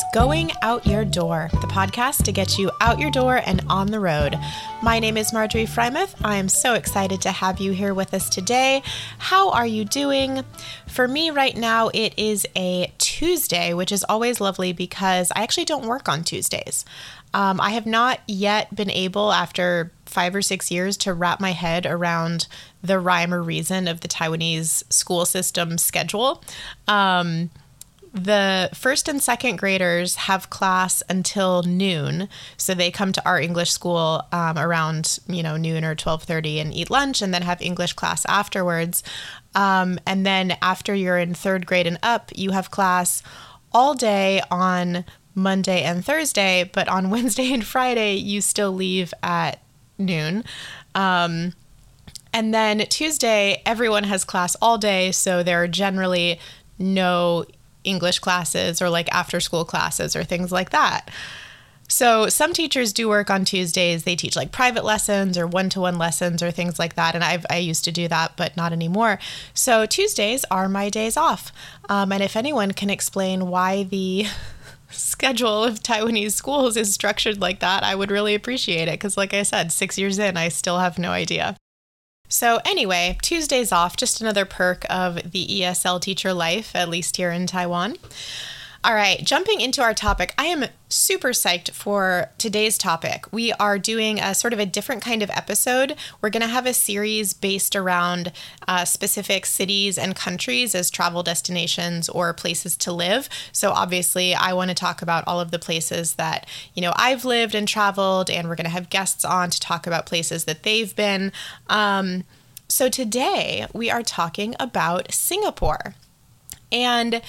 is Going Out Your Door, the podcast to get you out your door and on the road. My name is Marjorie Frymouth. I am so excited to have you here with us today. How are you doing? For me right now, it is a Tuesday, which is always lovely because I actually don't work on Tuesdays. I have not yet been able, after 5 or 6 years, to wrap my head around the rhyme or reason of the Taiwanese school system schedule. The first and second graders have class until noon, so they come to our English school around noon or 12:30 and eat lunch, and then have English class afterwards. And then after you're in third grade and up, you have class all day on Monday and Thursday, but on Wednesday and Friday, you still leave at noon. And then Tuesday, everyone has class all day, so there are generally no English classes or like after school classes or things like that. So some teachers do work on Tuesdays. They teach like private lessons or one-to-one lessons or things like that. And I used to do that, but not anymore. So Tuesdays are my days off. And if anyone can explain why the schedule of Taiwanese schools is structured like that, I would really appreciate it. Because like I said, 6 years in, I still have no idea. So anyway, Tuesdays off, just another perk of the ESL teacher life, at least here in Taiwan. All right, jumping into our topic, I am super psyched for today's topic. We are doing a sort of a different kind of episode. We're going to have a series based around specific cities and countries as travel destinations or places to live. So obviously, I want to talk about all of the places that, I've lived and traveled, and we're going to have guests on to talk about places that they've been. So today, we are talking about Singapore. And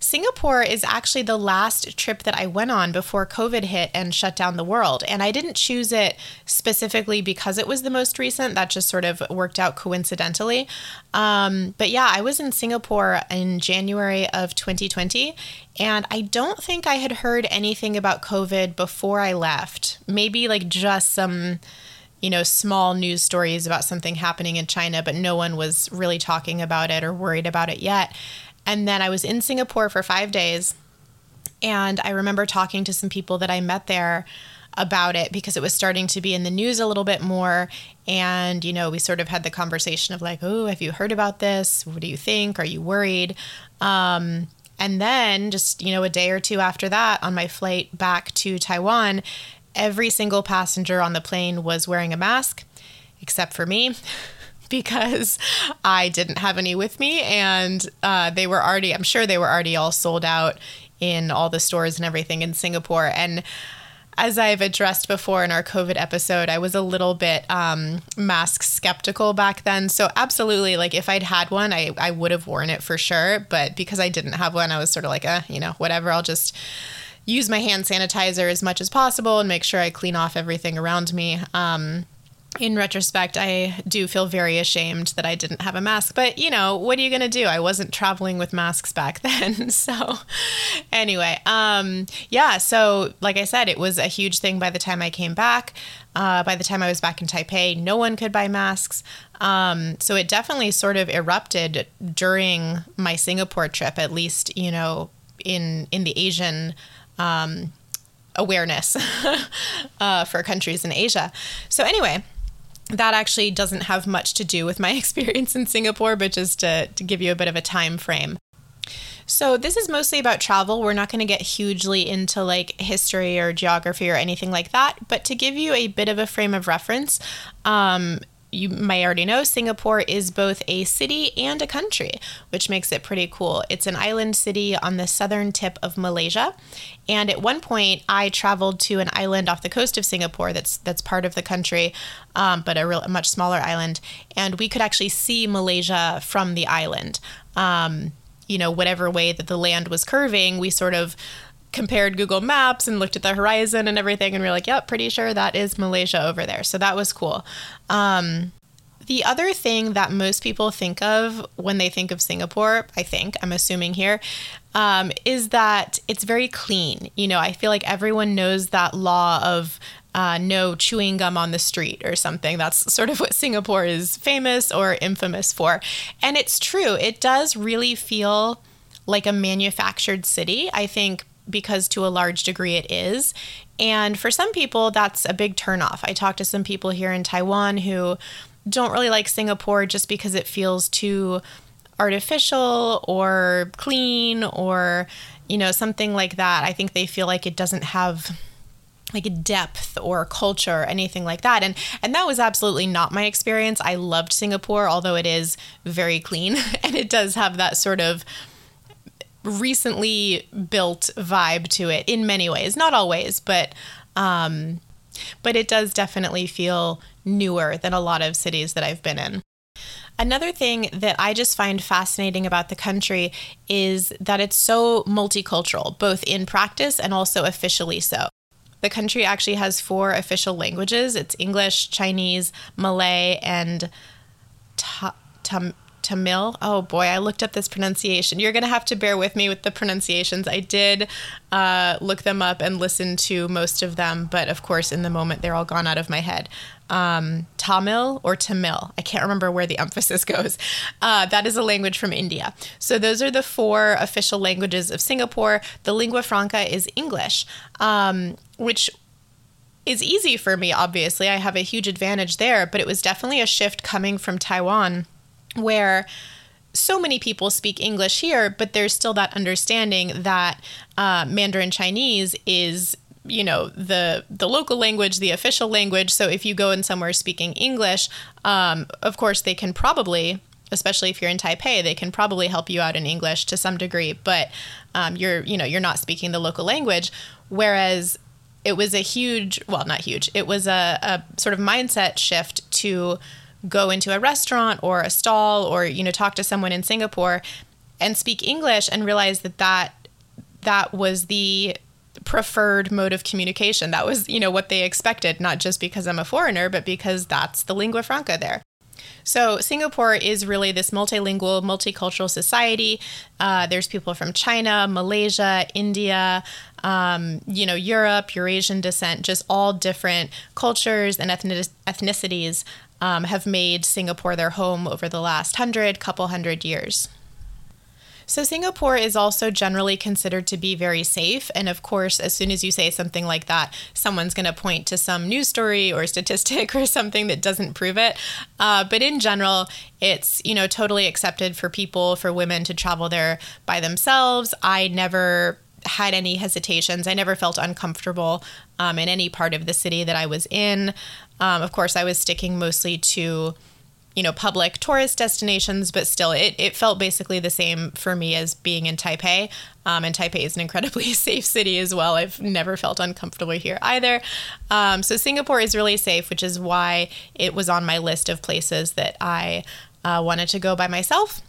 Singapore is actually the last trip that I went on before COVID hit and shut down the world. And I didn't choose it specifically because it was the most recent. That just sort of worked out coincidentally. But yeah, I was in Singapore in January of 2020. And I don't think I had heard anything about COVID before I left. Maybe like just some small news stories about something happening in China, but no one was really talking about it or worried about it yet. And then I was in Singapore for 5 days, and I remember talking to some people that I met there about it because it was starting to be in the news a little bit more. And, we sort of had the conversation of like, oh, have you heard about this? What do you think? Are you worried? And then just, a day or two after that, on my flight back to Taiwan, every single passenger on the plane was wearing a mask, except for me. Because I didn't have any with me, and they were already all sold out in all the stores and everything in Singapore. And as I've addressed before in our COVID episode, I was a little bit mask skeptical back then. So absolutely, like if I'd had one, I would have worn it for sure. But because I didn't have one, I was sort of like, whatever, I'll just use my hand sanitizer as much as possible and make sure I clean off everything around me. In retrospect, I do feel very ashamed that I didn't have a mask, but what are you going to do? I wasn't traveling with masks back then. So anyway, so like I said, it was a huge thing by the time I came back. By the time I was back in Taipei, no one could buy masks. So it definitely sort of erupted during my Singapore trip, at least, in the Asian awareness for countries in Asia. So anyway, that actually doesn't have much to do with my experience in Singapore, but just to give you a bit of a time frame. So this is mostly about travel. We're not going to get hugely into like history or geography or anything like that, but to give you a bit of a frame of reference, you may already know Singapore is both a city and a country, which makes it pretty cool. It's an island city on the southern tip of Malaysia. And at one point, I traveled to an island off the coast of Singapore that's part of the country, but a much smaller island. And we could actually see Malaysia from the island. Whatever way that the land was curving, we sort of compared Google Maps and looked at the horizon and everything, and we were like, yep, pretty sure that is Malaysia over there. So that was cool. The other thing that most people think of when they think of Singapore, I'm assuming here, is that it's very clean. I feel like everyone knows that law of no chewing gum on the street or something. That's sort of what Singapore is famous or infamous for. And it's true. It does really feel like a manufactured city. I think because to a large degree it is. And for some people, that's a big turnoff. I talked to some people here in Taiwan who don't really like Singapore just because it feels too artificial or clean or, you know, something like that. I think they feel like it doesn't have like a depth or culture or anything like that. And that was absolutely not my experience. I loved Singapore, although it is very clean and it does have that sort of recently built vibe to it in many ways, not always, but it does definitely feel newer than a lot of cities that I've been in. Another thing that I just find fascinating about the country is that it's so multicultural, both in practice and also officially so. The country actually has 4 official languages. It's English, Chinese, Malay, and Tamil. Oh boy, I looked up this pronunciation. You're going to have to bear with me with the pronunciations. I did look them up and listen to most of them, but of course, in the moment, they're all gone out of my head. Tamil or Tamil. I can't remember where the emphasis goes. That is a language from India. So those are the 4 official languages of Singapore. The lingua franca is English, which is easy for me, obviously. I have a huge advantage there, but it was definitely a shift coming from Taiwan, where so many people speak English here, but there's still that understanding that Mandarin Chinese is, you know, the local language, the official language. So if you go in somewhere speaking English, of course, they can probably, especially if you're in Taipei, they can probably help you out in English to some degree, but you're not speaking the local language. Whereas it was a sort of mindset shift to go into a restaurant or a stall or, you know, talk to someone in Singapore and speak English and realize that was the preferred mode of communication. That was, you know, what they expected, not just because I'm a foreigner, but because that's the lingua franca there. So Singapore is really this multilingual, multicultural society. There's people from China, Malaysia, India, Europe, Eurasian descent, just all different cultures and ethnicities have made Singapore their home over the last couple hundred years. So Singapore is also generally considered to be very safe. And of course, as soon as you say something like that, someone's going to point to some news story or statistic or something that doesn't prove it. But in general, it's, you know, totally accepted for women to travel there by themselves. I never had any hesitations. I never felt uncomfortable in any part of the city that I was in. Of course, I was sticking mostly to, you know, public tourist destinations, but still it felt basically the same for me as being in Taipei. And Taipei is an incredibly safe city as well. I've never felt uncomfortable here either. So Singapore is really safe, which is why it was on my list of places that I wanted to go by myself.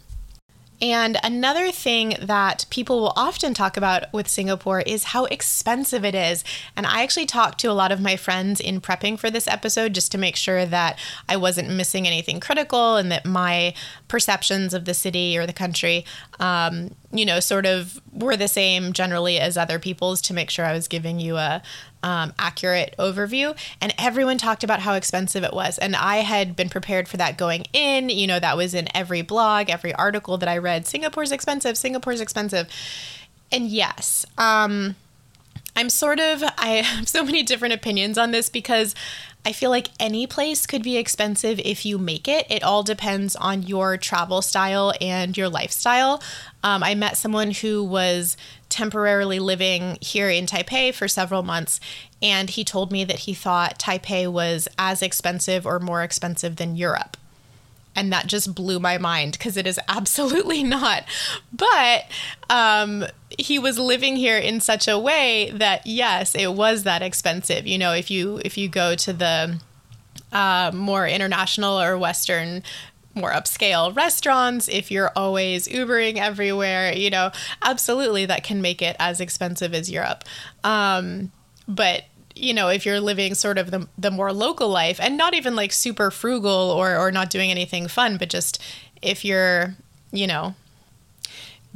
And another thing that people will often talk about with Singapore is how expensive it is. And I actually talked to a lot of my friends in prepping for this episode just to make sure that I wasn't missing anything critical and that my perceptions of the city or the country, sort of were the same generally as other people's, to make sure I was giving you a accurate overview. And everyone talked about how expensive it was. And I had been prepared for that going in. You know, that was in every blog, every article that I read. Singapore's expensive. And yes, I have so many different opinions on this because I feel like any place could be expensive if you make it. It all depends on your travel style and your lifestyle. I met someone who was temporarily living here in Taipei for several months, and he told me that he thought Taipei was as expensive or more expensive than Europe. And that just blew my mind because it is absolutely not. But he was living here in such a way that, yes, it was that expensive. You know, if you go to the more international or Western, more upscale restaurants, if you're always Ubering everywhere, you know, absolutely that can make it as expensive as Europe. But you know, if you're living sort of the more local life and not even like super frugal or not doing anything fun, but just if you're, you know,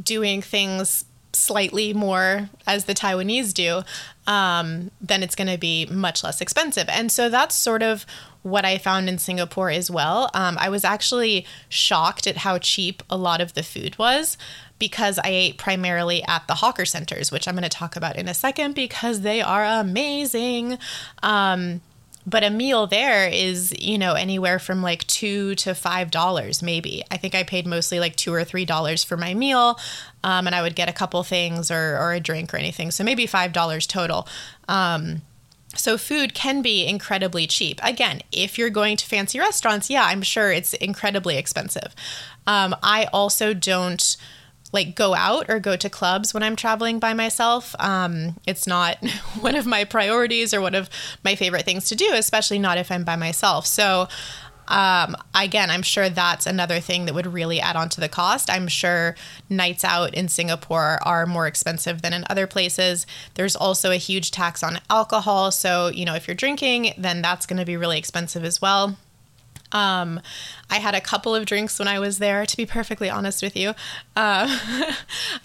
doing things slightly more as the Taiwanese do, then it's going to be much less expensive. And so that's sort of what I found in Singapore as well. I was actually shocked at how cheap a lot of the food was, because I ate primarily at the hawker centers, which I'm going to talk about in a second because they are amazing. But a meal there is, you know, anywhere from like $2 to $5 maybe. I think I paid mostly like $2 or $3 for my meal, and I would get a couple things or a drink or anything. So maybe $5 total. So food can be incredibly cheap. Again, if you're going to fancy restaurants, yeah, I'm sure it's incredibly expensive. I also don't like go out or go to clubs when I'm traveling by myself. It's not one of my priorities or one of my favorite things to do, especially not if I'm by myself. So again, I'm sure that's another thing that would really add on to the cost. I'm sure nights out in Singapore are more expensive than in other places. There's also a huge tax on alcohol. So, you know, if you're drinking, then that's going to be really expensive as well. I had a couple of drinks when I was there, to be perfectly honest with you. I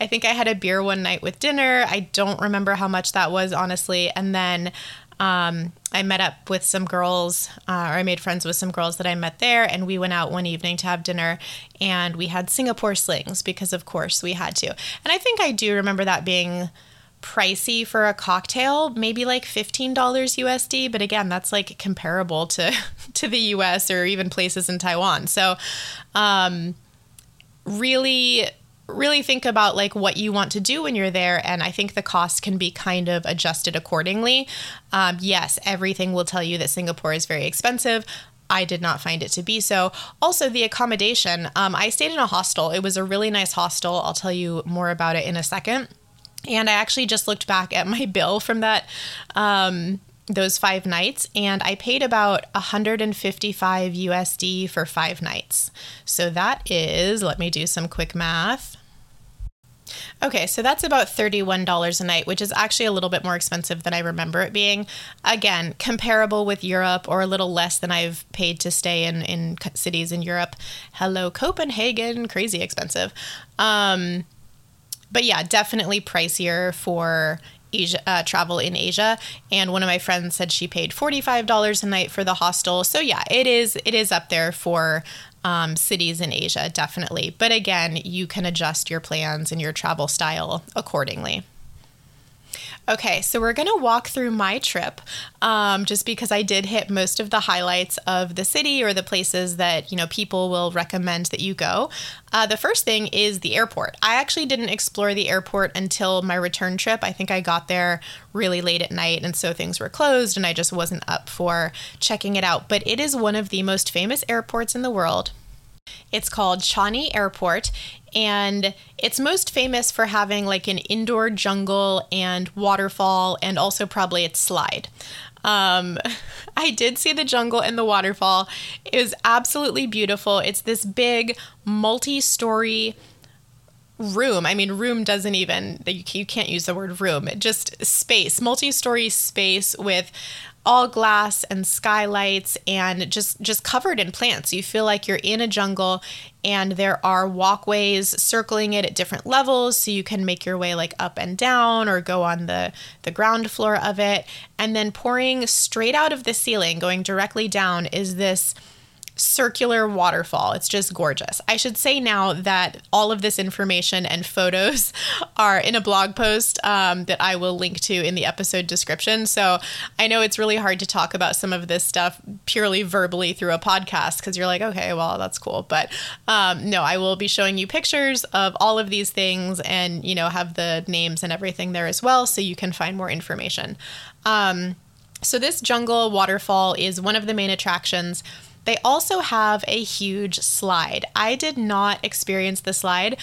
think I had a beer one night with dinner. I don't remember how much that was, honestly. And then I met up with some girls, or I made friends with some girls that I met there, and we went out one evening to have dinner, and we had Singapore slings because, of course, we had to. And I think I do remember that being pricey for a cocktail, maybe like $15 USD, but again, that's like comparable to the US or even places in Taiwan. So really think about like what you want to do when you're there, and I think the cost can be kind of adjusted accordingly. Yes, everything will tell you that Singapore is very expensive. I did not find it to be so. Also, the accommodation. I stayed in a hostel. It was a really nice hostel. I'll tell you more about it in a second. And I actually just looked back at my bill from that, those 5 nights, and I paid about $155 USD for 5 nights. So that is, let me do some quick math. Okay, so that's about $31 a night, which is actually a little bit more expensive than I remember it being. Again, comparable with Europe or a little less than I've paid to stay in cities in Europe. Hello, Copenhagen, crazy expensive. But yeah, definitely pricier for Asia, travel in Asia. And one of my friends said she paid $45 a night for the hostel. So yeah, it is up there for cities in Asia, definitely. But again, you can adjust your plans and your travel style accordingly. Okay, so we're going to walk through my trip just because I did hit most of the highlights of the city or the places that, you know, people will recommend that you go. The first thing is the airport. I actually didn't explore the airport until my return trip. I think I got there really late at night, and so things were closed and I just wasn't up for checking it out. But it is one of the most famous airports in the world. It's called Chani Airport, and it's most famous for having like an indoor jungle and waterfall, and also probably its slide. I did see the jungle and the waterfall. It was absolutely beautiful. It's this big multi-story room. I mean, room doesn't even, you can't use the word room. It just space, multi-story space with all glass and skylights and just covered in plants. You feel like you're in a jungle, and there are walkways circling it at different levels, so you can make your way like up and down or go on the ground floor of it. And then pouring straight out of the ceiling, going directly down, is this circular waterfall. It's just gorgeous. I should say now that all of this information and photos are in a blog post that I will link to in the episode description. So I know it's really hard to talk about some of this stuff purely verbally through a podcast, because you're like, okay, well, that's cool. But no, I will be showing you pictures of all of these things, and, you know, have the names and everything there as well, so you can find more information. So this jungle waterfall is one of the main attractions. They also have a huge slide. I did not experience the slide.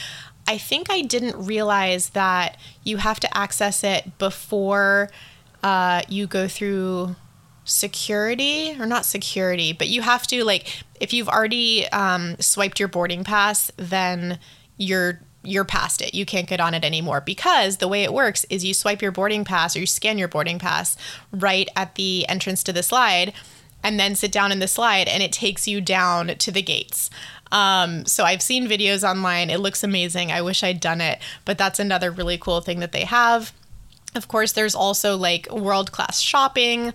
I think I didn't realize that you have to access it before you go through security, or not security, but you have to, like, if you've already swiped your boarding pass, then you're past it. You can't get on it anymore, because the way it works is you swipe your boarding pass, or you scan your boarding pass right at the entrance to the slide, and then sit down in the slide, and it takes you down to the gates. So I've seen videos online. It looks amazing. I wish I'd done it, but that's another really cool thing that they have. Of course, there's also like world-class shopping,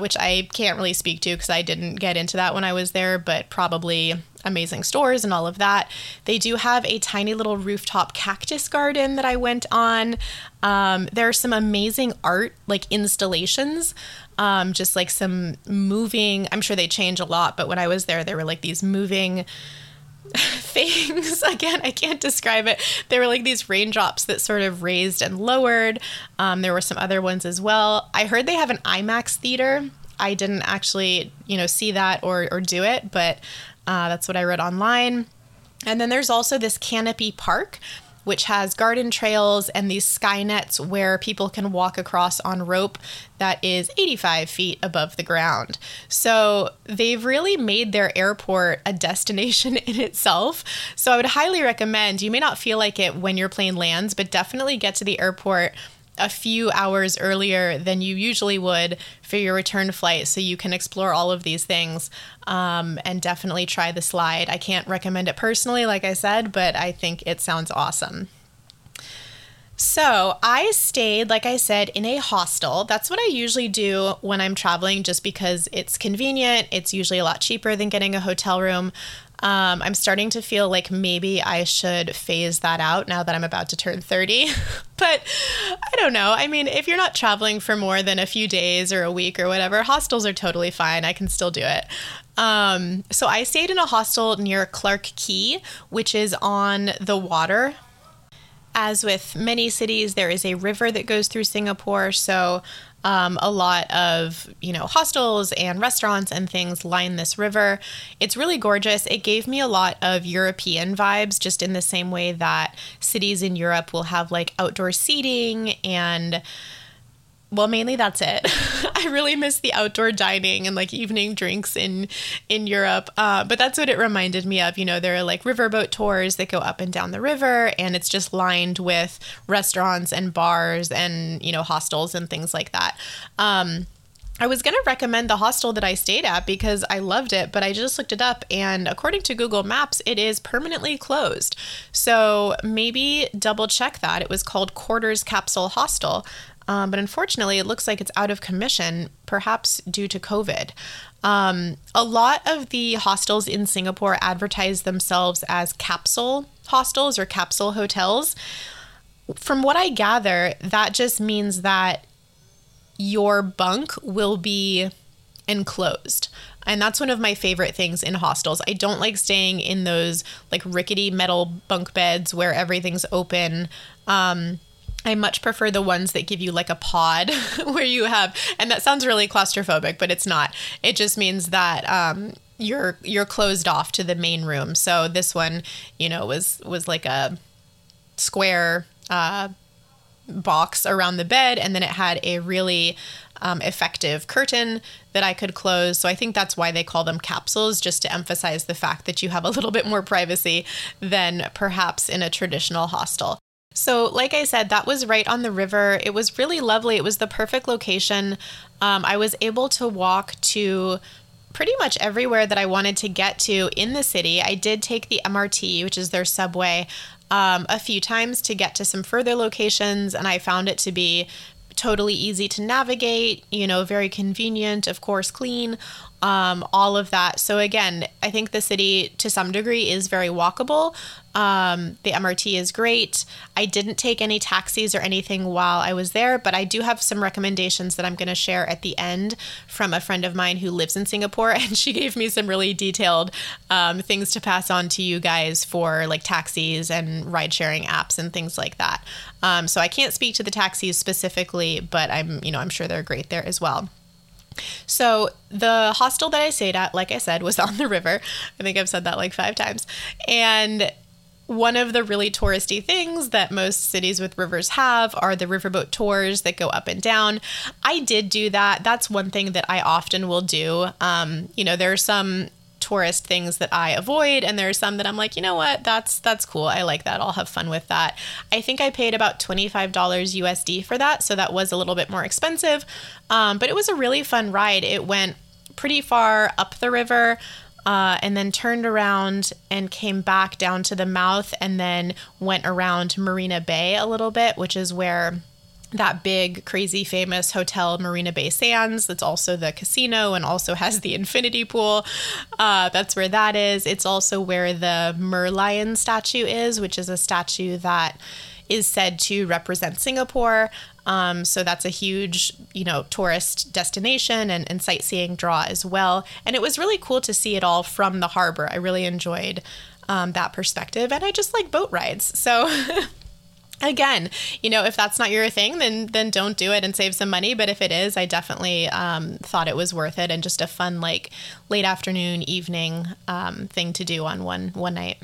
which I can't really speak to because I didn't get into that when I was there, but probably amazing stores and all of that. They do have a tiny little rooftop cactus garden that I went on. There are some amazing art, like installations, just like some moving, I'm sure they change a lot, but when I was there were like these moving things. Again, I can't describe it. They were like these raindrops that sort of raised and lowered. There were some other ones as well. I heard they have an IMAX theater. I didn't actually, see that or do it, but that's what I read online. And then there's also this canopy park, which has garden trails and these sky nets where people can walk across on rope that is 85 feet above the ground. So they've really made their airport a destination in itself. So I would highly recommend, you may not feel like it when your plane lands, but definitely get to the airport a few hours earlier than you usually would for your return flight, so you can explore all of these things, and definitely try the slide. I can't recommend it personally, like I said, but I think it sounds awesome. So I stayed, like I said, in a hostel. That's what I usually do when I'm traveling, just because it's convenient. It's usually a lot cheaper than getting a hotel room. I'm starting to feel like maybe I should phase that out now that I'm about to turn 30, but I don't know. I mean, if you're not traveling for more than a few days or a week or whatever, hostels are totally fine. I can still do it. So I stayed in a hostel near Clark Quay, which is on the water. As with many cities, there is a river that goes through Singapore, so a lot of, hostels and restaurants and things line this river. It's really gorgeous. It gave me a lot of European vibes, just in the same way that cities in Europe will have like outdoor seating and, well, mainly that's it. I really miss the outdoor dining and like evening drinks in Europe. But that's what it reminded me of. There are like riverboat tours that go up and down the river, and it's just lined with restaurants and bars and, hostels and things like that. I was going to recommend the hostel that I stayed at because I loved it, but I just looked it up, and according to Google Maps, it is permanently closed. So maybe double check that. It was called Quarters Capsule Hostel. But unfortunately, it looks like it's out of commission, perhaps due to COVID. A lot of the hostels in Singapore advertise themselves as capsule hostels or capsule hotels. From what I gather, that just means that your bunk will be enclosed. And that's one of my favorite things in hostels. I don't like staying in those like rickety metal bunk beds where everything's open. I much prefer the ones that give you like a pod where you have, and that sounds really claustrophobic, but it's not. It just means that you're closed off to the main room. So this one, was like a square box around the bed, and then it had a really effective curtain that I could close. So I think that's why they call them capsules, just to emphasize the fact that you have a little bit more privacy than perhaps in a traditional hostel. So like I said, that was right on the river. It was really lovely. It was the perfect location. I was able to walk to pretty much everywhere that I wanted to get to in the city. I did take the MRT, which is their subway, a few times to get to some further locations, and I found it to be totally easy to navigate, very convenient, of course, clean, all of that. So again, I think the city to some degree is very walkable. The MRT is great. I didn't take any taxis or anything while I was there, but I do have some recommendations that I'm going to share at the end from a friend of mine who lives in Singapore, and she gave me some really detailed things to pass on to you guys for like taxis and ride-sharing apps and things like that. So I can't speak to the taxis specifically, but I'm sure they're great there as well. So the hostel that I stayed at, like I said, was on the river. I think I've said that like 5 times. And one of the really touristy things that most cities with rivers have are the riverboat tours that go up and down. I did do that. That's one thing that I often will do. There are some tourist things that I avoid, and there are some that I'm like, you know what, that's cool. I like that. I'll have fun with that. I think I paid about $25 USD for that, so that was a little bit more expensive, but it was a really fun ride. It went pretty far up the river, and then turned around and came back down to the mouth, and then went around Marina Bay a little bit, which is where that big, crazy, famous hotel, Marina Bay Sands, that's also the casino and also has the infinity pool. That's where that is. It's also where the Merlion statue is, which is a statue that is said to represent Singapore. So that's a huge, tourist destination and sightseeing draw as well. And it was really cool to see it all from the harbor. I really enjoyed that perspective. And I just like boat rides. So again, if that's not your thing, then don't do it and save some money. But if it is, I definitely thought it was worth it and just a fun, late afternoon, evening thing to do on one night.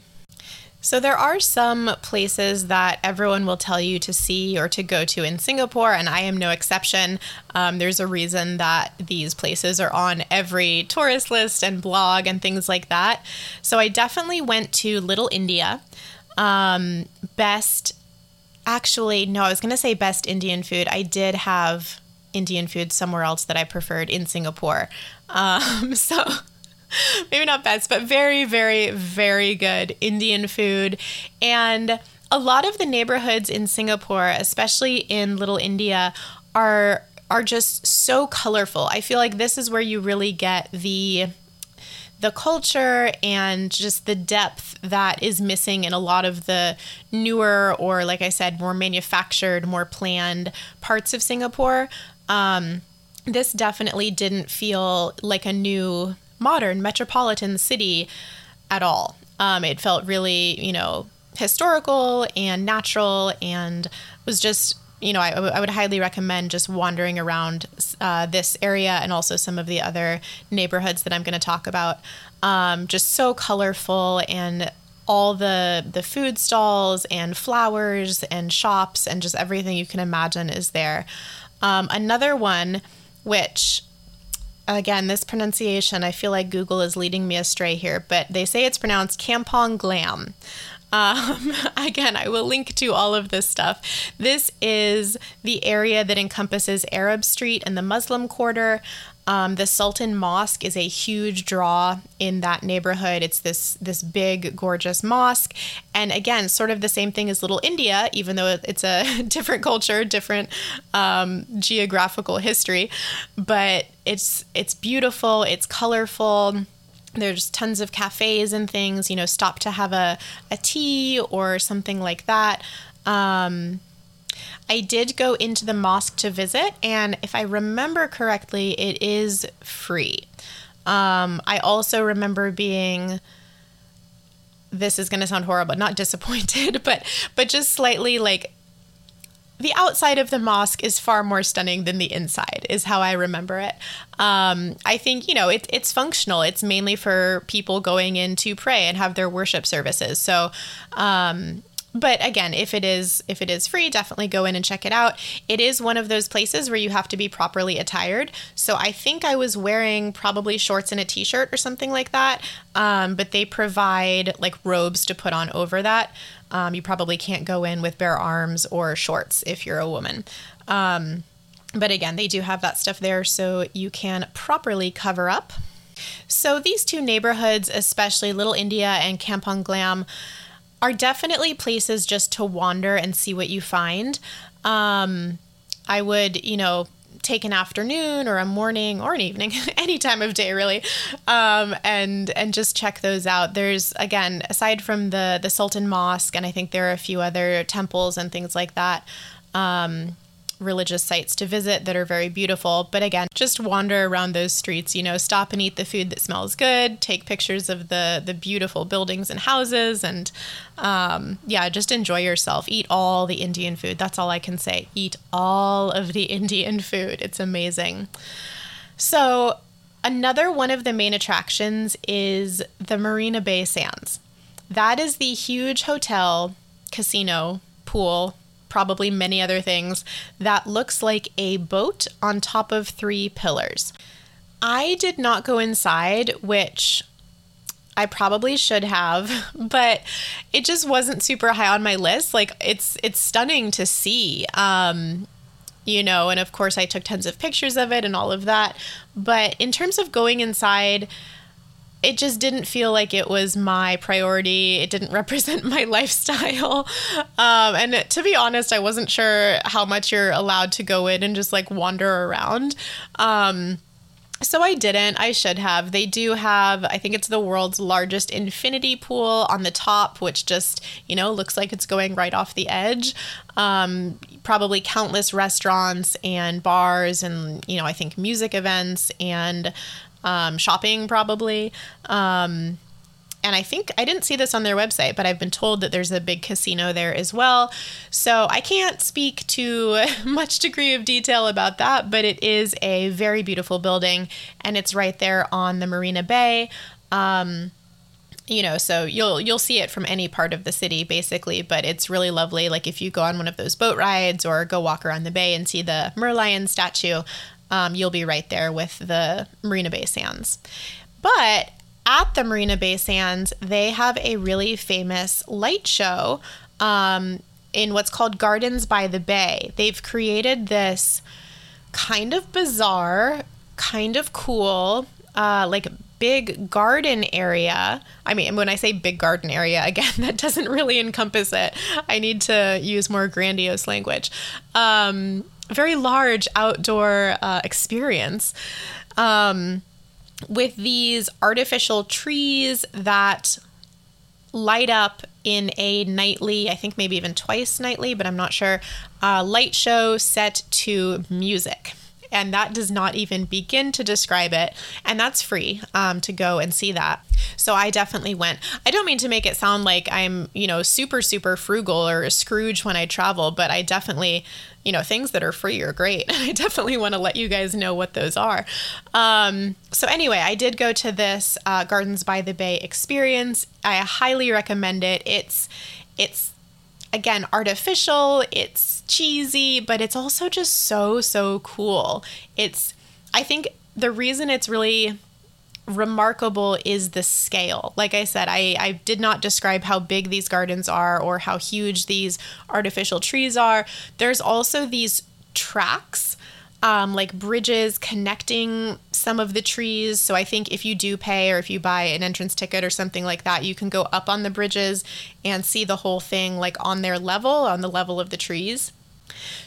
So there are some places that everyone will tell you to see or to go to in Singapore, and I am no exception. There's a reason that these places are on every tourist list and blog and things like that. So I definitely went to Little India. I was going to say best Indian food. I did have Indian food somewhere else that I preferred in Singapore. Maybe not best, but very, very, very good Indian food. And a lot of the neighborhoods in Singapore, especially in Little India, are just so colorful. I feel like this is where you really get the culture and just the depth that is missing in a lot of the newer or, like I said, more manufactured, more planned parts of Singapore. This definitely didn't feel like a new modern metropolitan city at all. It felt really, historical and natural, and was just, I would highly recommend just wandering around this area and also some of the other neighborhoods that I'm going to talk about. Just so colorful, and all the food stalls and flowers and shops and just everything you can imagine is there. Another one, which again, this pronunciation, I feel like Google is leading me astray here, but they say it's pronounced Kampong Glam. Again, I will link to all of this stuff. This is the area that encompasses Arab Street and the Muslim Quarter. The Sultan Mosque is a huge draw in that neighborhood. It's this big, gorgeous mosque. And again, sort of the same thing as Little India, even though it's a different culture, different geographical history. But it's beautiful. It's colorful. There's tons of cafes and things, stop to have a tea or something like that. I did go into the mosque to visit, and if I remember correctly, it is free. I also remember being, this is going to sound horrible, not disappointed, but just slightly the outside of the mosque is far more stunning than the inside, is how I remember it. I think, it's functional. It's mainly for people going in to pray and have their worship services. So, but again, if it is free, definitely go in and check it out. It is one of those places where you have to be properly attired. So I think I was wearing probably shorts and a t-shirt or something like that. But they provide robes to put on over that. You probably can't go in with bare arms or shorts if you're a woman. But again, they do have that stuff there so you can properly cover up. So these two neighborhoods, especially Little India and Kampong Glam, are definitely places just to wander and see what you find. I would, take an afternoon or a morning or an evening, any time of day really, and just check those out. There's, again, aside from the Sultan Mosque, and I think there are a few other temples and things like that, religious sites to visit that are very beautiful. But again, just wander around those streets, stop and eat the food that smells good, take pictures of the beautiful buildings and houses, and just enjoy yourself. Eat all the Indian food. That's all I can say. Eat all of the Indian food. It's amazing. So another one of the main attractions is the Marina Bay Sands. That is the huge hotel, casino, pool, probably many other things, that looks like a boat on top of three pillars. I did not go inside, which I probably should have, but it just wasn't super high on my list. It's stunning to see, and of course I took tons of pictures of it and all of that. But in terms of going inside, it just didn't feel like it was my priority. It didn't represent my lifestyle. And to be honest, I wasn't sure how much you're allowed to go in and just like wander around. So I didn't. I should have. They do have, I think it's the world's largest infinity pool on the top, which just, you know, looks like it's going right off the edge. Probably countless restaurants and bars and, you know, I think music events and shopping probably. And I think, I didn't see this on their website, but I've been told that there's a big casino there as well. So I can't speak to much degree of detail about that, but it is a very beautiful building and it's right there on the Marina Bay. You know, so you'll see it from any part of the city basically, but it's really lovely. Like if you go on one of those boat rides or go walk around the bay and see the Merlion statue, you'll be right there with the Marina Bay Sands. But at the Marina Bay Sands, they have a really famous light show in what's called Gardens by the Bay. They've created this kind of bizarre, kind of cool, like big garden area. I mean, when I say big garden area, again, that doesn't really encompass it. I need to use more grandiose language. Very large outdoor experience. With these artificial trees that light up in a nightly, I think maybe even twice nightly, but I'm not sure, light show set to music. And that does not even begin to describe it. And that's free to go and see that. So I definitely went. I don't mean to make it sound like I'm, you know, super, super frugal or a Scrooge when I travel, but I definitely, you know, things that are free are great. And I definitely want to let you guys know what those are. So anyway, I did go to this Gardens by the Bay experience. I highly recommend it. It's again, artificial, it's cheesy, but it's also just so, so cool. It's, I think the reason it's really remarkable is the scale. Like I said, I did not describe how big these gardens are or how huge these artificial trees are. There's also these tracks, like bridges connecting some of the trees. So I think if you do pay or if you buy an entrance ticket or something like that, you can go up on the bridges and see the whole thing like on their level, on the level of the trees.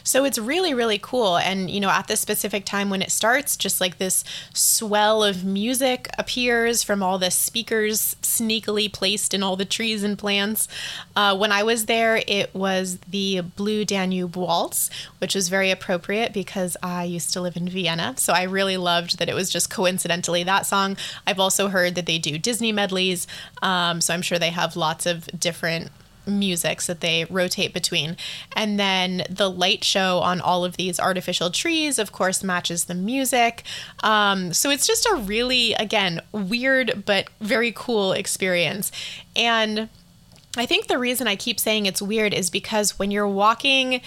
So it's really, really cool. And, you know, at this specific time when it starts, just like this swell of music appears from all the speakers sneakily placed in all the trees and plants. When I was there, it was the Blue Danube Waltz, which was very appropriate because I used to live in Vienna. So I really loved that it was just coincidentally that song. I've also heard that they do Disney medleys. So I'm sure they have lots of different musics that they rotate between. And then the light show on all of these artificial trees, of course, matches the music. So it's just a really, again, weird but very cool experience. And I think the reason I keep saying it's weird is because when you're walking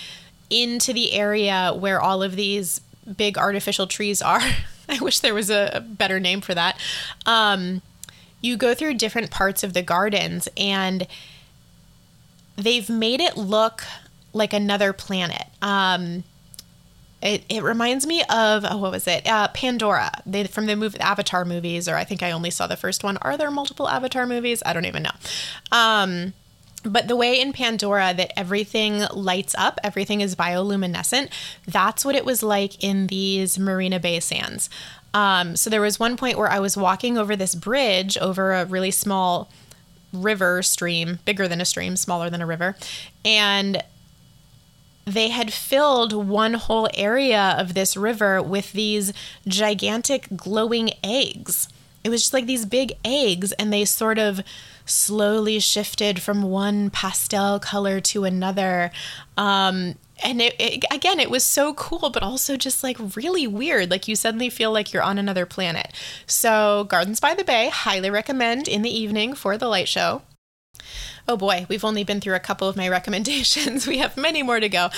into the area where all of these big artificial trees are, I wish there was a better name for that, you go through different parts of the gardens and they've made it look like another planet. It reminds me of, Pandora, from the movie, Avatar movies, or I think I only saw the first one. Are there multiple Avatar movies? I don't even know. But the way in Pandora that everything lights up, everything is bioluminescent, that's what it was like in these Marina Bay Sands. So there was one point where I was walking over this bridge over a really small river stream, bigger than a stream, smaller than a river. And they had filled one whole area of this river with these gigantic glowing eggs. It was just like these big eggs, and they sort of slowly shifted from one pastel color to another. And it again, it was so cool, but also just like really weird. Like you suddenly feel like you're on another planet. So Gardens by the Bay, highly recommend in the evening for the light show. Oh boy, we've only been through a couple of my recommendations. We have many more to go.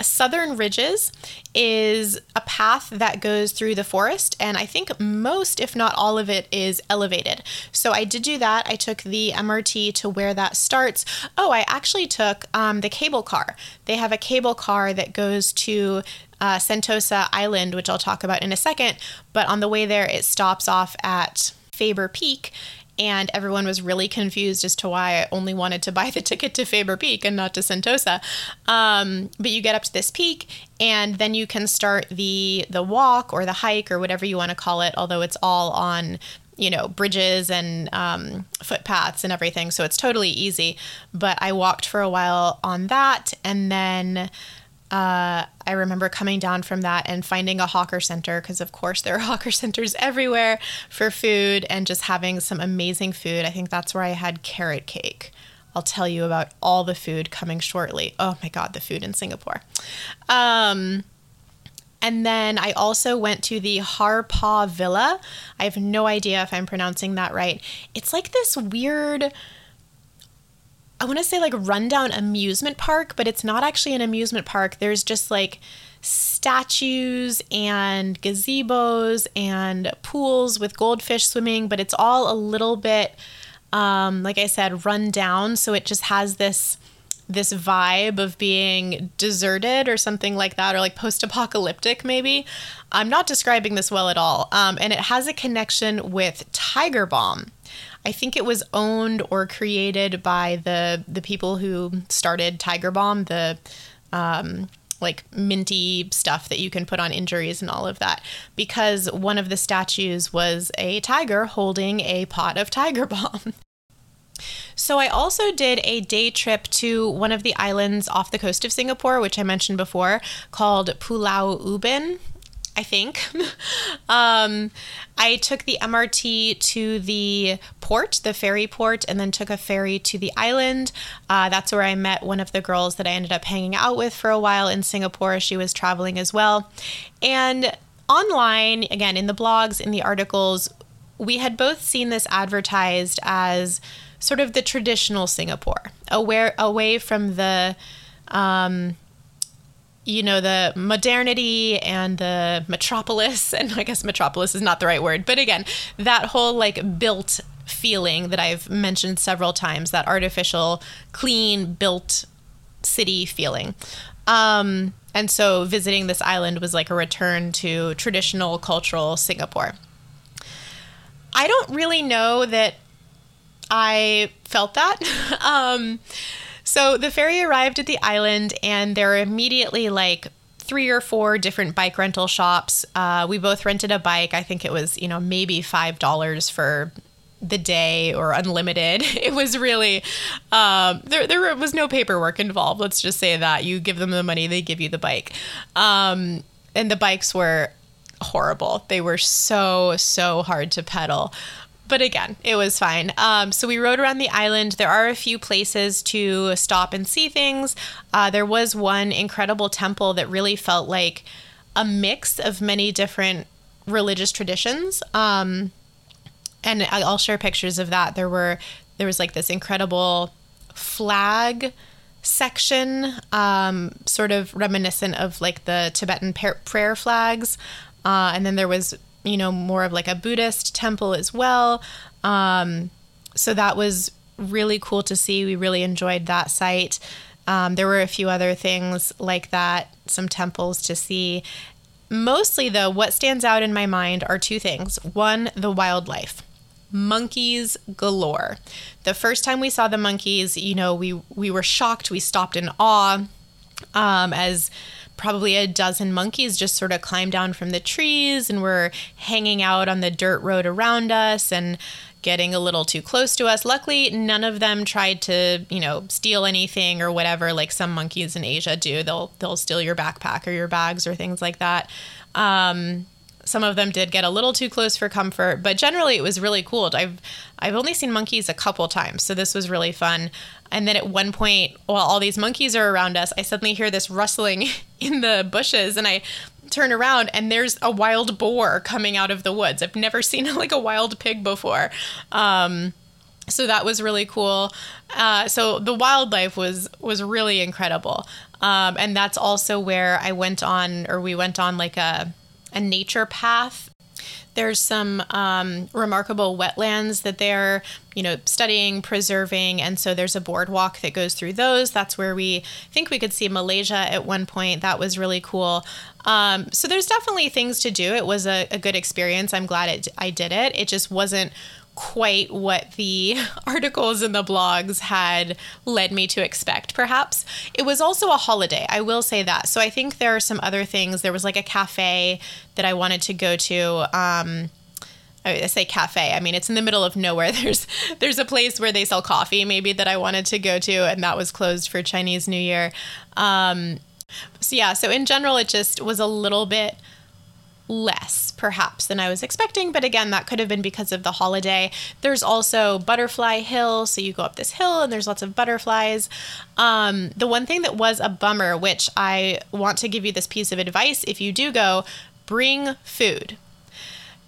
Southern Ridges is a path that goes through the forest, and I think most, if not all of it, is elevated. So I did do that. I took the MRT to where that starts. Oh, I actually took the cable car. They have a cable car that goes to Sentosa Island, which I'll talk about in a second. But on the way there, it stops off at Faber Peak, and everyone was really confused as to why I only wanted to buy the ticket to Faber Peak and not to Sentosa. But you get up to this peak, and then you can start the walk or the hike or whatever you want to call it, although it's all on, you know, bridges and footpaths and everything, so it's totally easy. But I walked for a while on that, and then I remember coming down from that and finding a hawker center, because of course there are hawker centers everywhere for food, and just having some amazing food. I think that's where I had carrot cake. I'll tell you about all the food coming shortly. Oh my God, the food in Singapore. And then I also went to the Harpaw Villa. I have no idea if I'm pronouncing that right. It's like this weird, I want to say like rundown amusement park, but it's not actually an amusement park. There's just like statues and gazebos and pools with goldfish swimming, but it's all a little bit, like I said, run down. So it just has this vibe of being deserted or something like that, or like post-apocalyptic maybe. I'm not describing this well at all. And it has a connection with Tiger Balm. I think it was owned or created by the people who started Tiger Balm, the like minty stuff that you can put on injuries and all of that, because one of the statues was a tiger holding a pot of Tiger Balm. So I also did a day trip to one of the islands off the coast of Singapore, which I mentioned before, called Pulau Ubin, I think. I took the MRT to the port, the ferry port, and then took a ferry to the island. That's where I met one of the girls that I ended up hanging out with for a while in Singapore. She was traveling as well. And online, again, in the blogs, in the articles, we had both seen this advertised as sort of the traditional Singapore, away from the, you know, the modernity and the metropolis, and I guess metropolis is not the right word, but again, that whole like built feeling that I've mentioned several times, that artificial, clean, built city feeling. And so visiting this island was like a return to traditional cultural Singapore. I don't really know that I felt that. So the ferry arrived at the island, and there were immediately like 3 or 4 different bike rental shops. We both rented a bike. I think it was, you know, maybe $5 for the day or unlimited. It was really, there was no paperwork involved. Let's just say that. You give them the money, they give you the bike. And the bikes were horrible. They were so hard to pedal. But again, it was fine. So we rode around the island. There are a few places to stop and see things. There was one incredible temple that really felt like a mix of many different religious traditions. And I'll share pictures of that. There was like this incredible flag section, sort of reminiscent of like the Tibetan prayer flags. And then there was, you know, more of like a Buddhist temple as well. So that was really cool to see. We really enjoyed that site. There were a few other things like that, some temples to see. Mostly though, what stands out in my mind are 2 things. One, the wildlife. Monkeys galore. The first time we saw the monkeys, you know, we were shocked. We stopped in awe, as probably a dozen monkeys just sort of climbed down from the trees and were hanging out on the dirt road around us and getting a little too close to us. Luckily, none of them tried to, you know, steal anything or whatever, like some monkeys in Asia do. They'll steal your backpack or your bags or things like that. Some of them did get a little too close for comfort, but generally it was really cool. I've only seen monkeys a couple times, so this was really fun. And then at one point, while all these monkeys are around us, I suddenly hear this rustling in the bushes, and I turn around, and there's a wild boar coming out of the woods. I've never seen like a wild pig before. So that was really cool. So the wildlife was really incredible. And that's also where we went on like a nature path. There's some remarkable wetlands that they're, you know, studying, preserving. And so there's a boardwalk that goes through those. That's where we think we could see Malaysia at one point. That was really cool. So there's definitely things to do. It was a good experience. I'm glad I did it. It just wasn't quite what the articles and the blogs had led me to expect, perhaps. It was also a holiday, I will say that. So I think there are some other things. There was like a cafe that I wanted to go to. I say cafe. I mean, it's in the middle of nowhere. There's a place where they sell coffee maybe that I wanted to go to, and that was closed for Chinese New Year. So in general, it just was a little bit less perhaps than I was expecting. But again, that could have been because of the holiday. There's also Butterfly Hill. So you go up this hill and there's lots of butterflies. The one thing that was a bummer, which I want to give you this piece of advice, if you do go, bring food.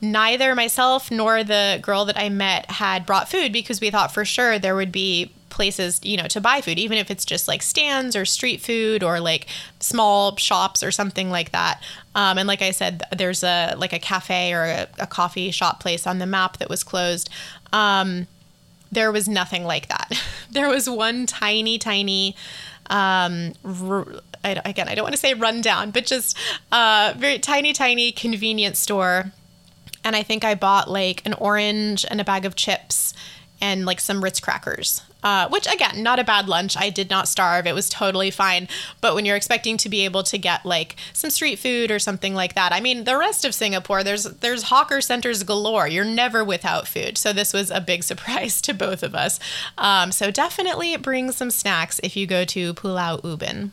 Neither myself nor the girl that I met had brought food because we thought for sure there would be places, you know, to buy food, even if it's just like stands or street food or like small shops or something like that. And like I said, there's a cafe or a coffee shop place on the map that was closed. There was nothing like that. There was one tiny, I don't want to say rundown, but just very tiny convenience store. And I think I bought like an orange and a bag of chips and like some Ritz crackers, which again, not a bad lunch. I did not starve. It was totally fine. But when you're expecting to be able to get like some street food or something like that, I mean, the rest of Singapore, there's hawker centers galore. You're never without food. So this was a big surprise to both of us. So definitely bring some snacks if you go to Pulau Ubin.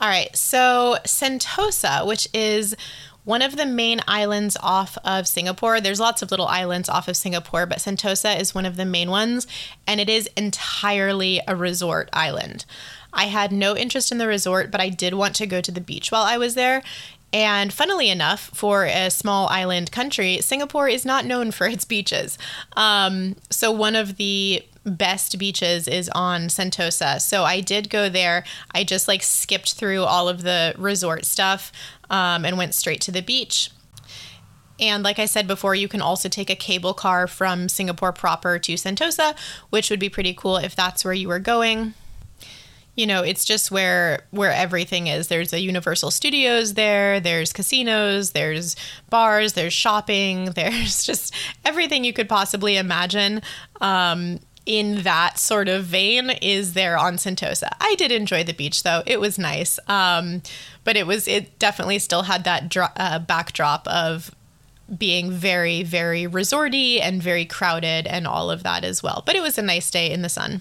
All right. So Sentosa, which is one of the main islands off of Singapore. There's lots of little islands off of Singapore, but Sentosa is one of the main ones, and it is entirely a resort island. I had no interest in the resort, but I did want to go to the beach while I was there. And funnily enough, for a small island country, Singapore is not known for its beaches. So one of the best beaches is on Sentosa. So I did go there. I just like skipped through all of the resort stuff and went straight to the beach. And like I said before, you can also take a cable car from Singapore proper to Sentosa, which would be pretty cool if that's where you were going. You know, it's just where everything is. There's a Universal Studios there, there's casinos, there's bars, there's shopping, there's just everything you could possibly imagine. In that sort of vein is there on Sentosa. I did enjoy the beach though. It was nice. But it definitely still had that backdrop of being very, very resorty and very crowded and all of that as well. But it was a nice day in the sun.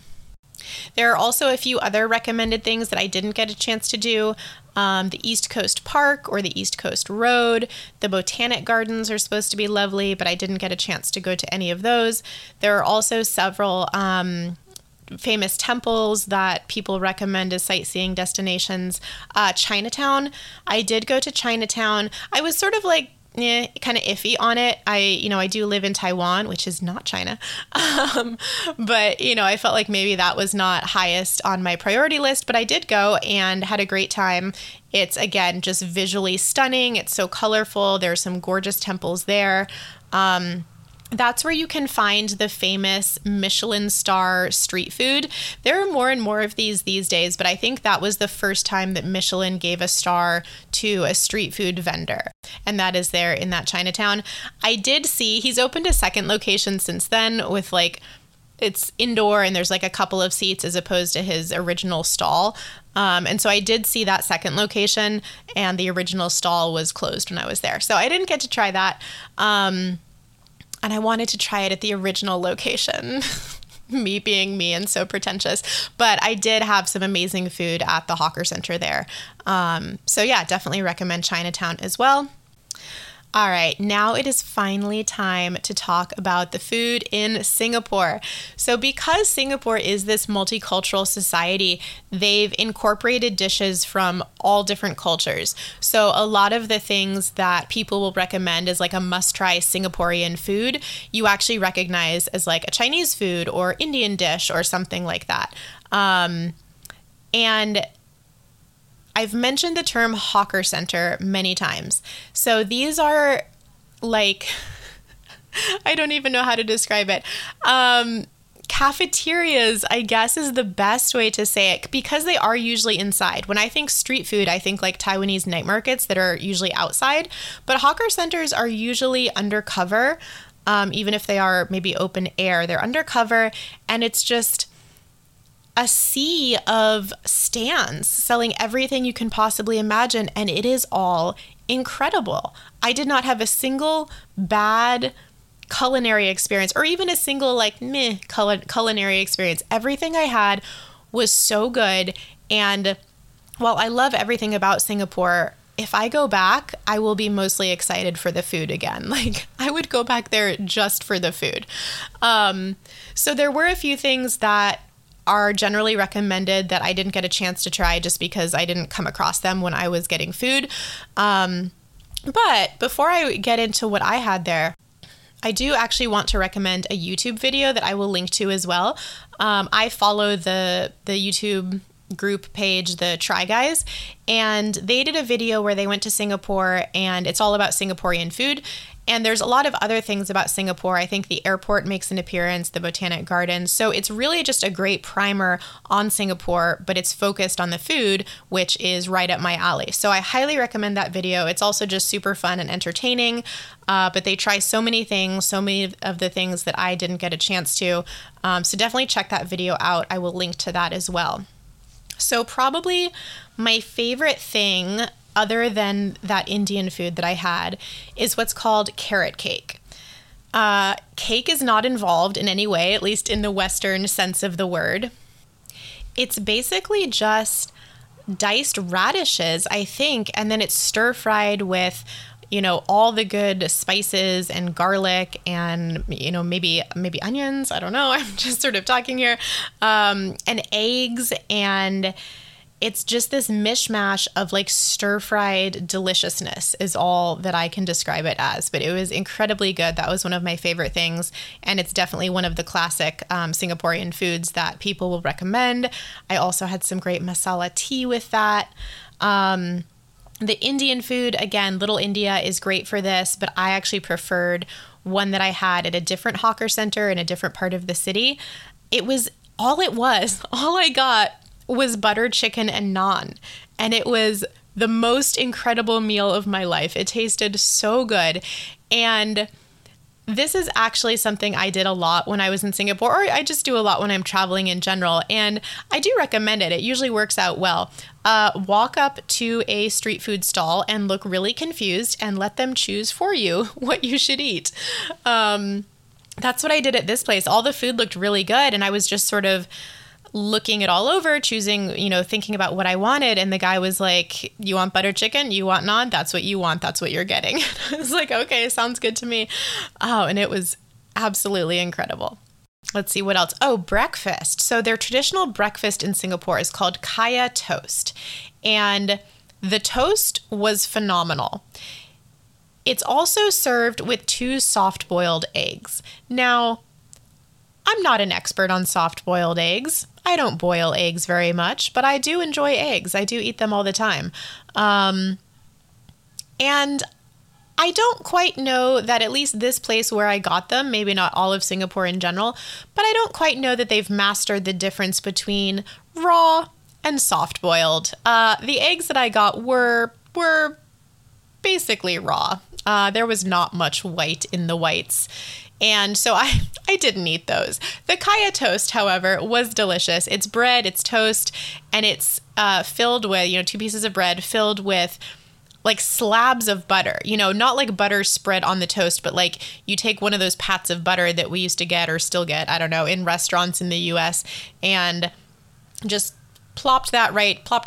There are also a few other recommended things that I didn't get a chance to do. The East Coast Park or the East Coast Road. The Botanic Gardens are supposed to be lovely, but I didn't get a chance to go to any of those. There are also several famous temples that people recommend as sightseeing destinations. Chinatown. I did go to Chinatown. I was sort of like, kind of iffy on it. I do live in Taiwan, which is not China. But, you know, I felt like maybe that was not highest on my priority list, but I did go and had a great time. It's again, just visually stunning. It's so colorful. There are some gorgeous temples there. That's where you can find the famous Michelin star street food. There are more and more of these days, but I think that was the first time that Michelin gave a star to a street food vendor. And that is there in that Chinatown. I did see he's opened a second location since then with like, it's indoor and there's like a couple of seats as opposed to his original stall. And so I did see that second location and the original stall was closed when I was there. So I didn't get to try that. And I wanted to try it at the original location, me being me and so pretentious. But I did have some amazing food at the Hawker Center there. Definitely recommend Chinatown as well. All right, now it is finally time to talk about the food in Singapore. So because Singapore is this multicultural society, they've incorporated dishes from all different cultures. So a lot of the things that people will recommend as like a must-try Singaporean food, you actually recognize as like a Chinese food or Indian dish or something like that. And I've mentioned the term hawker center many times. So these are like, I don't even know how to describe it. Cafeterias, I guess, is the best way to say it, because they are usually inside. When I think street food, I think like Taiwanese night markets that are usually outside, but hawker centers are usually undercover. Even if they are maybe open air, they're undercover, and it's just a sea of stands selling everything you can possibly imagine, and it is all incredible. I did not have a single bad culinary experience, or even a single like meh culinary experience. Everything I had was so good. And while I love everything about Singapore, if I go back, I will be mostly excited for the food again. Like, I would go back there just for the food. So there were a few things that are generally recommended that I didn't get a chance to try just because I didn't come across them when I was getting food. But before I get into what I had there, I do actually want to recommend a YouTube video that I will link to as well. I follow the YouTube group page, the Try Guys, and they did a video where they went to Singapore, and it's all about Singaporean food. And there's a lot of other things about Singapore. I think the airport makes an appearance, the Botanic Gardens. So it's really just a great primer on Singapore, but it's focused on the food, which is right up my alley. So I highly recommend that video. It's also just super fun and entertaining, but they try so many things, so many of the things that I didn't get a chance to. So definitely check that video out. I will link to that as well. So probably my favorite thing, other than that Indian food that I had, is what's called carrot cake. Cake is not involved in any way, at least in the Western sense of the word. It's basically just diced radishes, I think, and then it's stir-fried with, you know, all the good spices and garlic and, you know, maybe onions. I don't know. I'm just sort of talking here. And eggs, and it's just this mishmash of like stir-fried deliciousness is all that I can describe it as, but it was incredibly good. That was one of my favorite things, and it's definitely one of the classic Singaporean foods that people will recommend. I also had some great masala tea with that. The Indian food, again, Little India is great for this, but I actually preferred one that I had at a different hawker center in a different part of the city. All I got was buttered chicken and naan, and it was the most incredible meal of my life. It tasted so good, and this is actually something I did a lot when I was in Singapore, or I just do a lot when I'm traveling in general, and I do recommend it. It usually works out well. Walk up to a street food stall and look really confused and let them choose for you what you should eat. That's what I did at this place. All the food looked really good, and I was just sort of looking it all over, choosing, you know, thinking about what I wanted. And the guy was like, you want butter chicken? You want naan? That's what you want. That's what you're getting. I was like, okay, sounds good to me. Oh, and it was absolutely incredible. Let's see what else. Oh, breakfast. So their traditional breakfast in Singapore is called Kaya Toast. And the toast was phenomenal. It's also served with 2 soft-boiled eggs. Now, I'm not an expert on soft-boiled eggs. I don't boil eggs very much, but I do enjoy eggs. I do eat them all the time. And I don't quite know that, at least this place where I got them, maybe not all of Singapore in general, but I don't quite know that they've mastered the difference between raw and soft-boiled. The eggs that I got were basically raw. There was not much white in the whites. And so I didn't eat those. The Kaya Toast, however, was delicious. It's bread, it's toast, and it's filled with, 2 pieces of bread filled with like slabs of butter, not like butter spread on the toast, but like you take one of those pats of butter that we used to get, or still get, I don't know, in restaurants in the US, and just plopped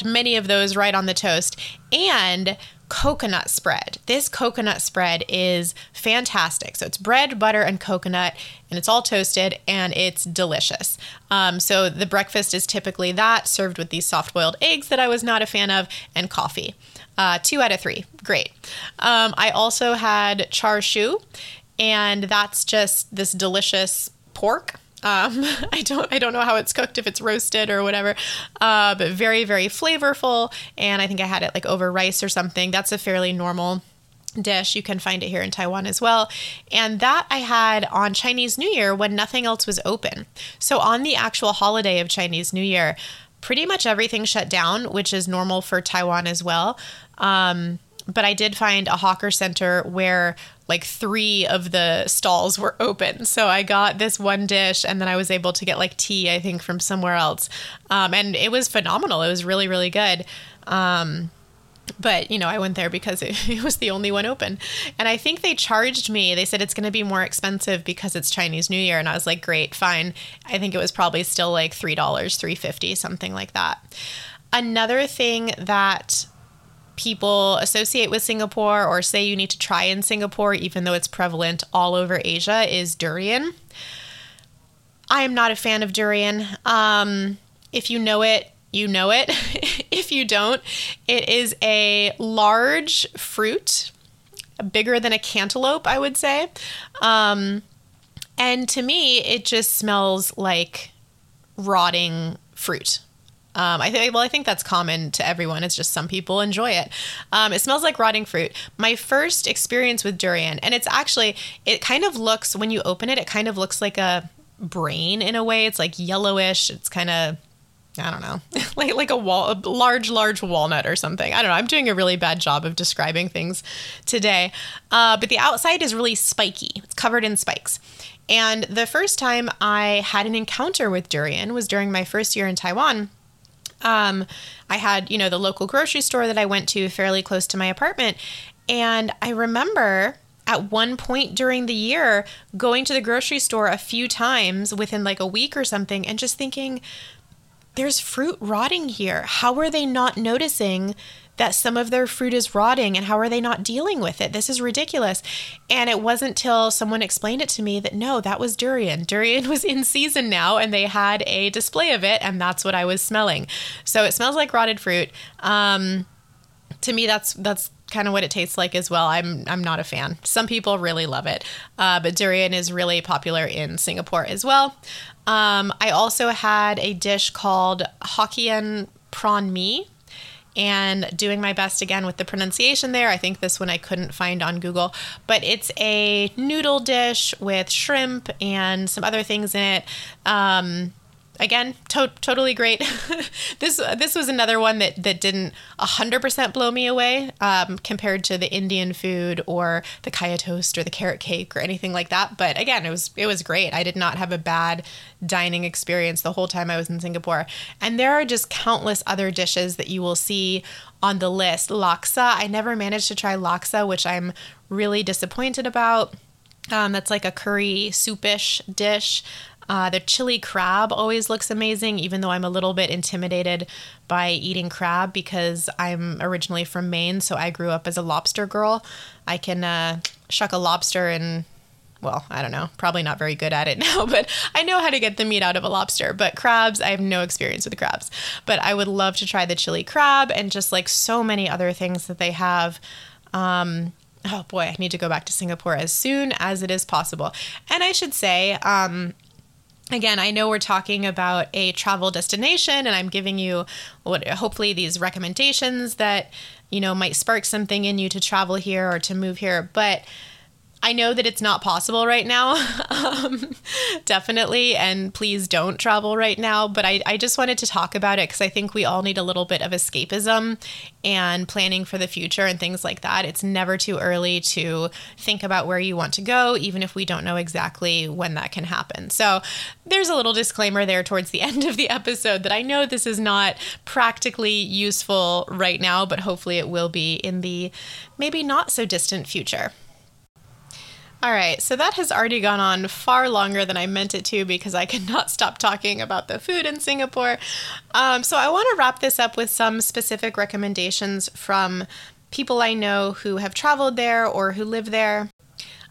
many of those right on the toast. And coconut spread. This coconut spread is fantastic. So it's bread, butter, and coconut, and it's all toasted, and it's delicious. So the breakfast is typically that, served with these soft-boiled eggs that I was not a fan of, and coffee. 2 out of 3. Great. I also had char siu, and that's just this delicious pork. I don't know how it's cooked, if it's roasted or whatever, but very, very flavorful. And I think I had it like over rice or something. That's a fairly normal dish. You can find it here in Taiwan as well. And that I had on Chinese New Year when nothing else was open. So on the actual holiday of Chinese New Year, pretty much everything shut down, which is normal for Taiwan as well. But I did find a hawker center where like 3 of the stalls were open. So I got this one dish and then I was able to get like tea, I think, from somewhere else. And it was phenomenal. It was really, really good. But, you know, I went there because it was the only one open. And I think they charged me. They said it's going to be more expensive because it's Chinese New Year. And I was like, great, fine. I think it was probably still like $3, $3.50, something like that. Another thing that people associate with Singapore or say you need to try in Singapore, even though it's prevalent all over Asia, is durian. I am not a fan of durian. If you know it, you know it. If you don't, it is a large fruit, bigger than a cantaloupe, I would say. And to me, it just smells like rotting fruit. I think that's common to everyone. It's just some people enjoy it. It smells like rotting fruit. My first experience with durian, and it's actually, it kind of looks, when you open it, it kind of looks like a brain in a way. It's like yellowish. It's kind of, I don't know, like a large walnut or something. I don't know. I'm doing a really bad job of describing things today. But the outside is really spiky. It's covered in spikes. And the first time I had an encounter with durian was during my first year in Taiwan. I had, you know, the local grocery store that I went to fairly close to my apartment. And I remember at one point during the year going to the grocery store a few times within like a week or something and just thinking, there's fruit rotting here. How are they not noticing that some of their fruit is rotting, and how are they not dealing with it? This is ridiculous. And it wasn't till someone explained it to me that no, that was durian. Durian was in season now, and they had a display of it, and that's what I was smelling. So it smells like rotted fruit. To me, that's kind of what it tastes like as well. I'm not a fan. Some people really love it, but durian is really popular in Singapore as well. I also had a dish called Hokkien prawn mee. And doing my best again with the pronunciation there. I think this one I couldn't find on Google, but it's a noodle dish with shrimp and some other things in it. Again, totally great. This was another one that didn't 100% blow me away compared to the Indian food or the Kaya Toast or the carrot cake or anything like that. But again, it was great. I did not have a bad dining experience the whole time I was in Singapore. And there are just countless other dishes that you will see on the list. Laksa, I never managed to try laksa, which I'm really disappointed about. That's like a curry soupish dish. The chili crab always looks amazing, even though I'm a little bit intimidated by eating crab because I'm originally from Maine, so I grew up as a lobster girl. I can shuck a lobster and, well, I don't know, probably not very good at it now, but I know how to get the meat out of a lobster. But crabs, I have no experience with crabs. But I would love to try the chili crab and just like so many other things that they have. Oh boy, I need to go back to Singapore as soon as it is possible. And I should say, again, I know we're talking about a travel destination and I'm giving you what hopefully these recommendations that, you know, might spark something in you to travel here or to move here. But I know that it's not possible right now, definitely. And please don't travel right now. But I just wanted to talk about it because I think we all need a little bit of escapism and planning for the future and things like that. It's never too early to think about where you want to go, even if we don't know exactly when that can happen. So there's a little disclaimer there towards the end of the episode that I know this is not practically useful right now, but hopefully it will be in the maybe not so distant future. All right, so that has already gone on far longer than I meant it to because I could not stop talking about the food in Singapore. So I want to wrap this up with some specific recommendations from people I know who have traveled there or who live there.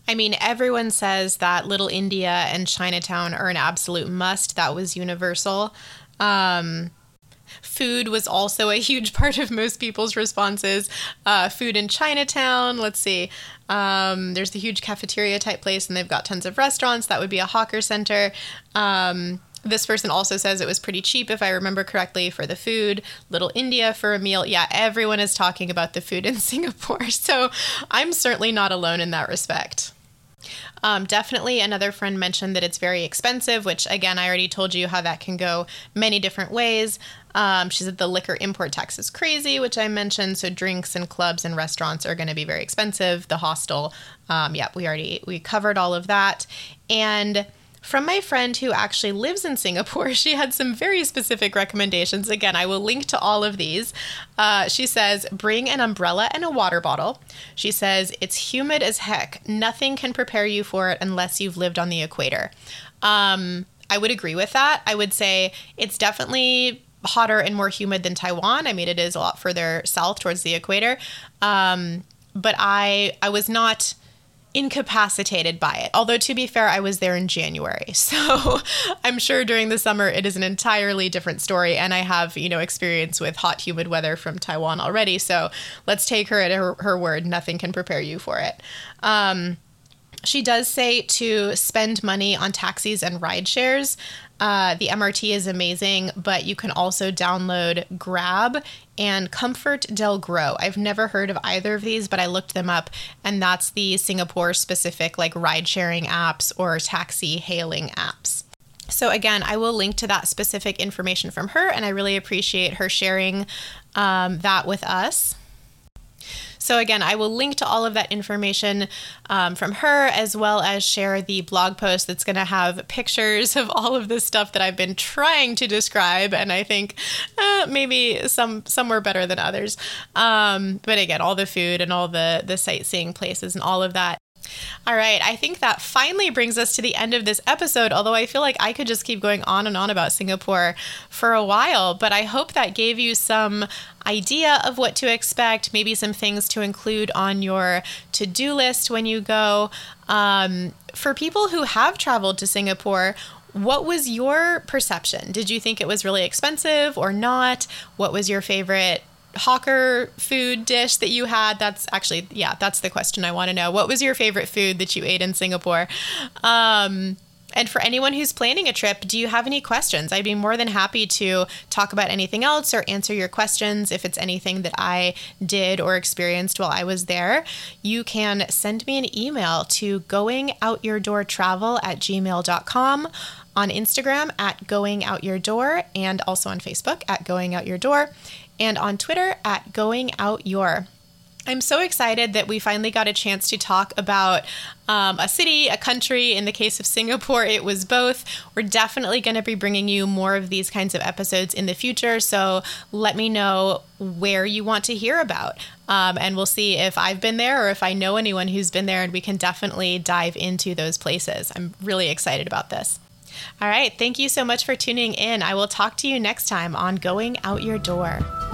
I mean, everyone says that Little India and Chinatown are an absolute must. That was universal. Food was also a huge part of most people's responses. Food in Chinatown, let's see. There's the huge cafeteria type place and they've got tons of restaurants. That would be a hawker center. This person also says it was pretty cheap, if I remember correctly, for the food. Little India for a meal. Yeah, everyone is talking about the food in Singapore, so I'm certainly not alone in that respect. Definitely another friend mentioned that it's very expensive, which, again, I already told you how that can go many different ways. She said the liquor import tax is crazy, which I mentioned. So drinks and clubs and restaurants are going to be very expensive. The hostel, we covered all of that. And from my friend who actually lives in Singapore, she had some very specific recommendations. Again, I will link to all of these. She says, bring an umbrella and a water bottle. She says, it's humid as heck. Nothing can prepare you for it unless you've lived on the equator. I would agree with that. I would say it's definitely hotter and more humid than Taiwan. I mean, it is a lot further south towards the equator. But I was not incapacitated by it. Although, to be fair, I was there in January. So I'm sure during the summer, it is an entirely different story. And I have, experience with hot, humid weather from Taiwan already. So let's take her at her word. Nothing can prepare you for it. She does say to spend money on taxis and ride shares. The MRT is amazing, but you can also download Grab and Comfort Delgro. I've never heard of either of these, but I looked them up, and that's the Singapore-specific ride-sharing apps or taxi-hailing apps. So again, I will link to that specific information from her, and I really appreciate her sharing that with us. So again, I will link to all of that information from her, as well as share the blog post that's going to have pictures of all of this stuff that I've been trying to describe, and I think maybe some were better than others. But again, all the food and all the sightseeing places and all of that. All right, I think that finally brings us to the end of this episode, although I feel like I could just keep going on and on about Singapore for a while, but I hope that gave you some idea of what to expect, maybe some things to include on your to-do list when you go. For people who have traveled to Singapore, what was your perception? Did you think it was really expensive or not? What was your favorite hawker food dish that you had? That's the question I want to know. What was your favorite food that you ate in Singapore? And for anyone who's planning a trip, do you have any questions? I'd be more than happy to talk about anything else or answer your questions if it's anything that I did or experienced while I was there. You can send me an email to goingoutyourdoortravel@gmail.com, on Instagram @goingoutyourdoor, and also on Facebook @goingoutyourdoor. And on Twitter @goingoutyour. I'm so excited that we finally got a chance to talk about a city, a country. In the case of Singapore, it was both. We're definitely going to be bringing you more of these kinds of episodes in the future. So let me know where you want to hear about. And we'll see if I've been there or if I know anyone who's been there, and we can definitely dive into those places. I'm really excited about this. All right, thank you so much for tuning in. I will talk to you next time on Going Out Your Door.